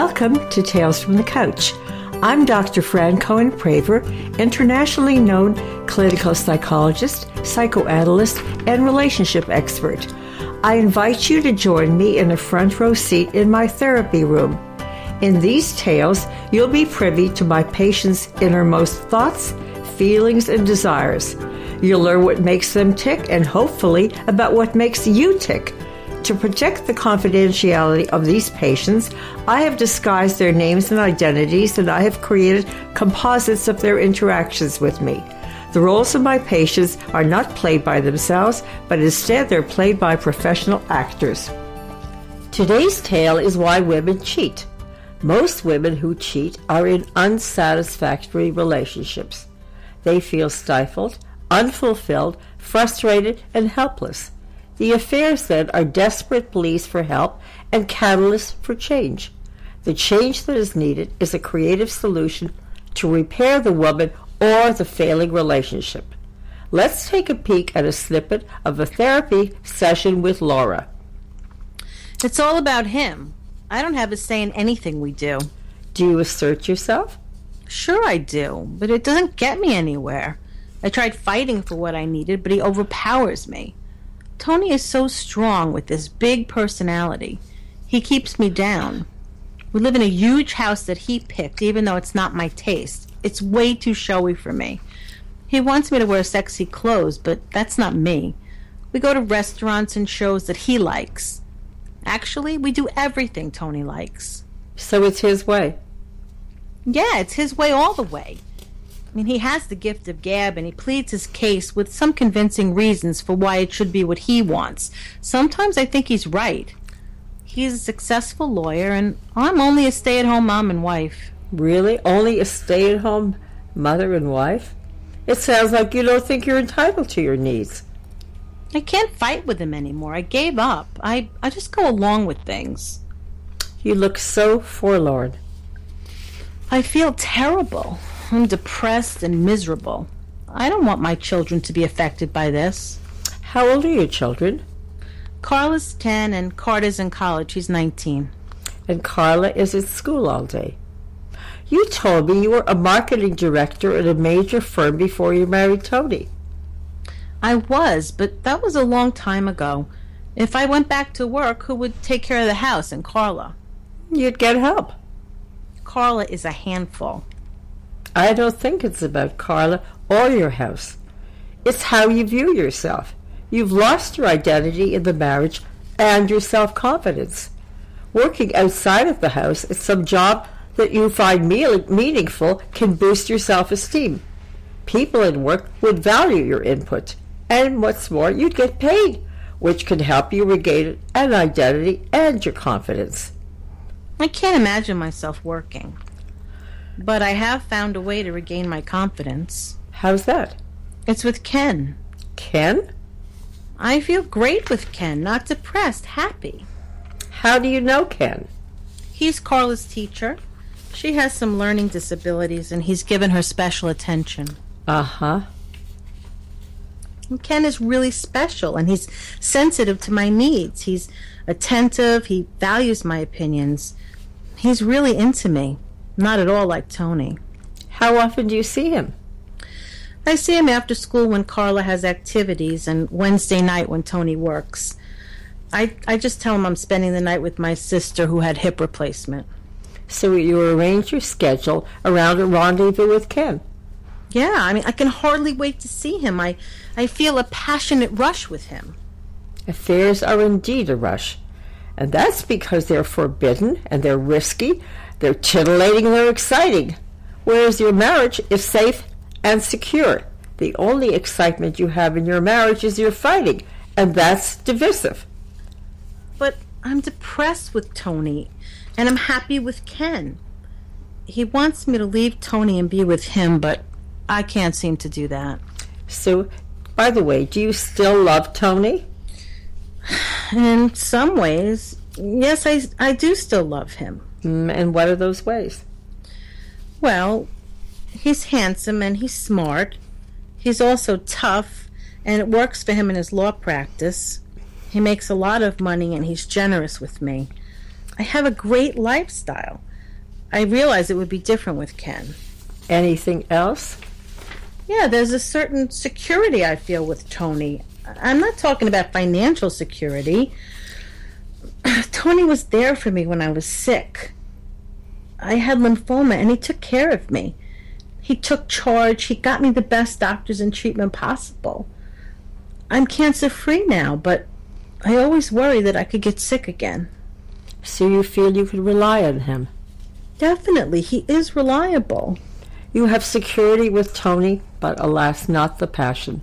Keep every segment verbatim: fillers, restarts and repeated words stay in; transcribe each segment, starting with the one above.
Welcome to Tales from the Couch. I'm Doctor Fran Cohen Praver, internationally known clinical psychologist, psychoanalyst, and relationship expert. I invite you to join me in a front row seat in my therapy room. In these tales, you'll be privy to my patients' innermost thoughts, feelings, and desires. You'll learn what makes them tick and hopefully about what makes you tick. To protect the confidentiality of these patients, I have disguised their names and identities, and I have created composites of their interactions with me. The roles of my patients are not played by themselves, but instead they're played by professional actors. Today's tale is why women cheat. Most women who cheat are in unsatisfactory relationships. They feel stifled, unfulfilled, frustrated, and helpless. The affairs then are desperate pleas for help and catalysts for change. The change that is needed is a creative solution to repair the woman or the failing relationship. Let's take a peek at a snippet of a therapy session with Laura. It's all about him. I don't have a say in anything we do. Do you assert yourself? Sure I do, but it doesn't get me anywhere. I tried fighting for what I needed, but he overpowers me. Tony is so strong with this big personality. He keeps me down. We live in a huge house that he picked, even though it's not my taste. It's way too showy for me. He wants me to wear sexy clothes, but that's not me. We go to restaurants and shows that he likes. Actually, we do everything Tony likes. So it's his way? Yeah, it's his way all the way. I mean, he has the gift of gab, and he pleads his case with some convincing reasons for why it should be what he wants. Sometimes I think he's right. He's a successful lawyer, and I'm only a stay-at-home mom and wife. Really? Only a stay-at-home mother and wife? It sounds like you don't think you're entitled to your needs. I can't fight with him anymore. I gave up. I, I just go along with things. You look so forlorn. I feel terrible. I'm depressed and miserable. I don't want my children to be affected by this. How old are your children? Carla's ten and Carter's in college. He's nineteen. And Carla is at school all day. You told me you were a marketing director at a major firm before you married Tony. I was, but that was a long time ago. If I went back to work, who would take care of the house and Carla? You'd get help. Carla is a handful. I don't think it's about Carla or your house. It's how you view yourself. You've lost your identity in the marriage and your self-confidence. Working outside of the house at some job that you find me- meaningful can boost your self-esteem. People at work would value your input. And what's more, you'd get paid, which can help you regain an identity and your confidence. I can't imagine myself working. But I have found a way to regain my confidence. How's that? It's with Ken. Ken? I feel great with Ken, not depressed, happy. How do you know Ken? He's Carla's teacher. She has some learning disabilities, and he's given her special attention. Uh-huh. And Ken is really special, and he's sensitive to my needs. He's attentive. He values my opinions. He's really into me. Not at all like Tony. How often do you see him? I see him after school when Carla has activities and Wednesday night when Tony works. I, I just tell him I'm spending the night with my sister who had hip replacement. So you arrange your schedule around a rendezvous with Ken. Yeah, I mean, I can hardly wait to see him. I, I feel a passionate rush with him. Affairs are indeed a rush. And that's because they're forbidden and they're risky. They're titillating, they're exciting. Whereas your marriage is safe and secure. The only excitement you have in your marriage is your fighting, and that's divisive. But I'm depressed with Tony, and I'm happy with Ken. He wants me to leave Tony and be with him, but I can't seem to do that. So, by the way, do you still love Tony? In some ways, yes, I, I do still love him. And what are those ways? Well, he's handsome and he's smart. He's also tough, and it works for him in his law practice. He makes a lot of money, and he's generous with me. I have a great lifestyle. I realize it would be different with Ken. Anything else? Yeah, there's a certain security I feel with Tony. I'm not talking about financial security. Tony was there for me when I was sick. I had lymphoma, and he took care of me. He took charge. He got me the best doctors and treatment possible. I'm cancer-free now, but I always worry that I could get sick again. So you feel you could rely on him? Definitely. He is reliable. You have security with Tony, but alas, not the passion.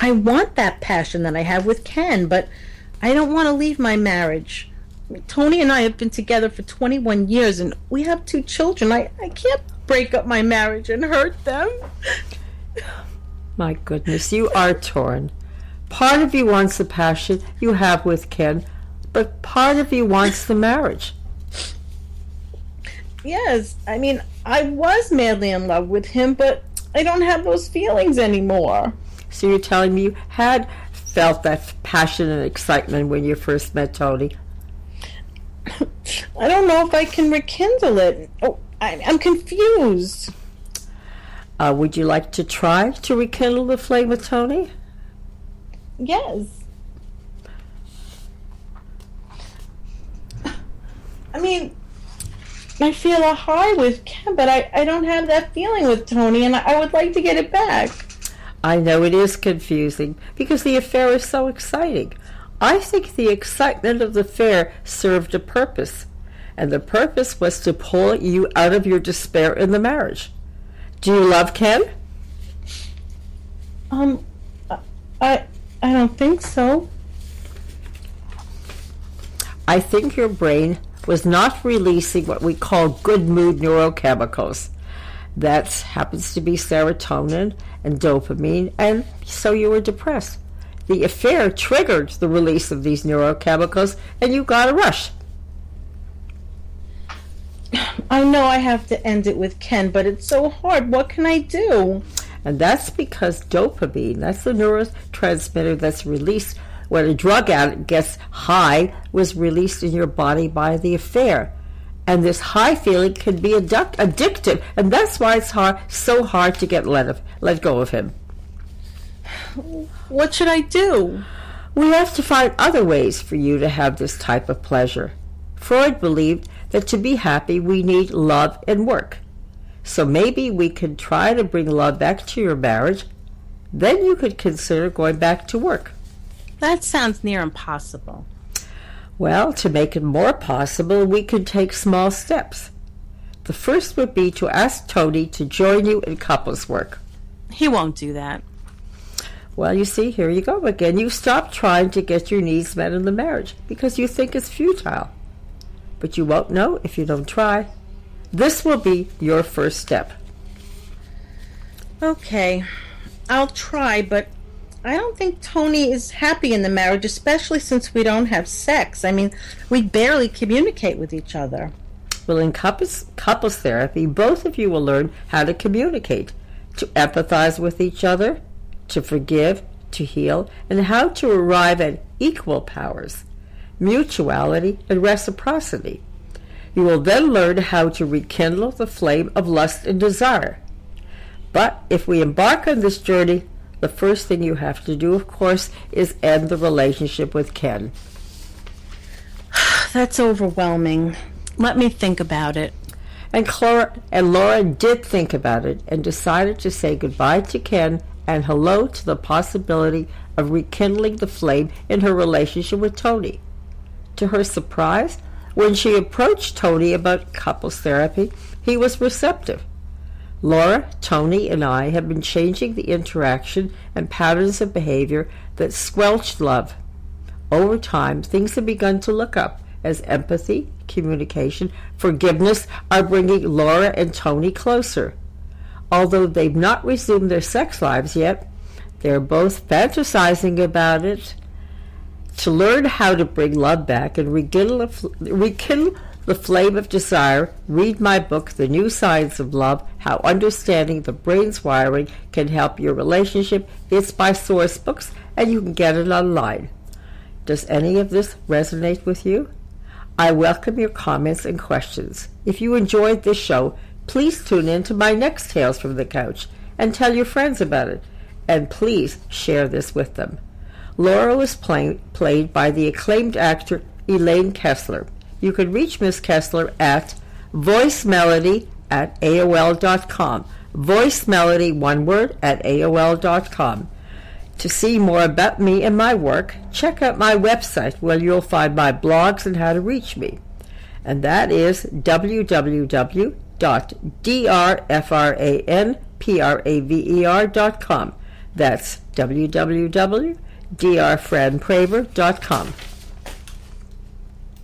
I want that passion that I have with Ken, but I don't want to leave my marriage. Tony and I have been together for twenty-one years, and we have two children. I, I can't break up my marriage and hurt them. My goodness, you are torn. Part of you wants the passion you have with Ken, but part of you wants the marriage. Yes, I mean, I was madly in love with him, but I don't have those feelings anymore. So you're telling me you had felt that passion and excitement when you first met Tony? I don't know if I can rekindle it. Oh, I, I'm confused. Uh, would you like to try to rekindle the flame with Tony? Yes. I mean, I feel a high with Ken, but I, I don't have that feeling with Tony, and I, I would like to get it back. I know it is confusing because the affair is so exciting. I think the excitement of the affair served a purpose, and the purpose was to pull you out of your despair in the marriage. Do you love Ken? Um, I, I don't think so. I think your brain was not releasing what we call good mood neurochemicals. That happens to be serotonin and dopamine, and so you were depressed. The affair triggered the release of these neurochemicals, and you got a rush. I know I have to end it with Ken, but it's so hard. What can I do? And that's because dopamine, that's the neurotransmitter that's released when a drug addict gets high, was released in your body by the affair. And this high feeling can be adduct- addictive, and that's why it's hard, so hard to get let, of, let go of him. What should I do? We have to find other ways for you to have this type of pleasure. Freud believed that to be happy, we need love and work. So maybe we could try to bring love back to your marriage. Then you could consider going back to work. That sounds near impossible. Well, to make it more possible, we could take small steps. The first would be to ask Tony to join you in couples work. He won't do that. Well, you see, here you go again. You stop trying to get your needs met in the marriage because you think it's futile. But you won't know if you don't try. This will be your first step. Okay, I'll try, but I don't think Tony is happy in the marriage, especially since we don't have sex. I mean, we barely communicate with each other. Well, in couples, couples therapy, both of you will learn how to communicate, to empathize with each other, to forgive, to heal, and how to arrive at equal powers, mutuality, and reciprocity. You will then learn how to rekindle the flame of lust and desire. But if we embark on this journey, the first thing you have to do, of course, is end the relationship with Ken. That's overwhelming. Let me think about it. And, Clara, and Laura did think about it and decided to say goodbye to Ken and hello to the possibility of rekindling the flame in her relationship with Tony. To her surprise, when she approached Tony about couples therapy, he was receptive. Laura, Tony, and I have been changing the interaction and patterns of behavior that squelched love. Over time, things have begun to look up as empathy, communication, forgiveness are bringing Laura and Tony closer. Although they've not resumed their sex lives yet, they're both fantasizing about it. To learn how to bring love back and rekindle, rekindle the flame of desire, read my book, The New Science of Love, How Understanding the Brain's Wiring Can Help Your Relationship. It's by Sourcebooks, and you can get it online. Does any of this resonate with you? I welcome your comments and questions. If you enjoyed this show, please tune in to my next Tales from the Couch and tell your friends about it, and please share this with them. Laura was play- played by the acclaimed actor Elaine Kessler. You can reach Miss Kessler at voicemelody at A O L dot com. Voicemelody, one word, at A O L dot com. To see more about me and my work, check out my website where you'll find my blogs and how to reach me. And that is w w w dot d r fran praver dot com. That's w w w dot d r fran praver dot com.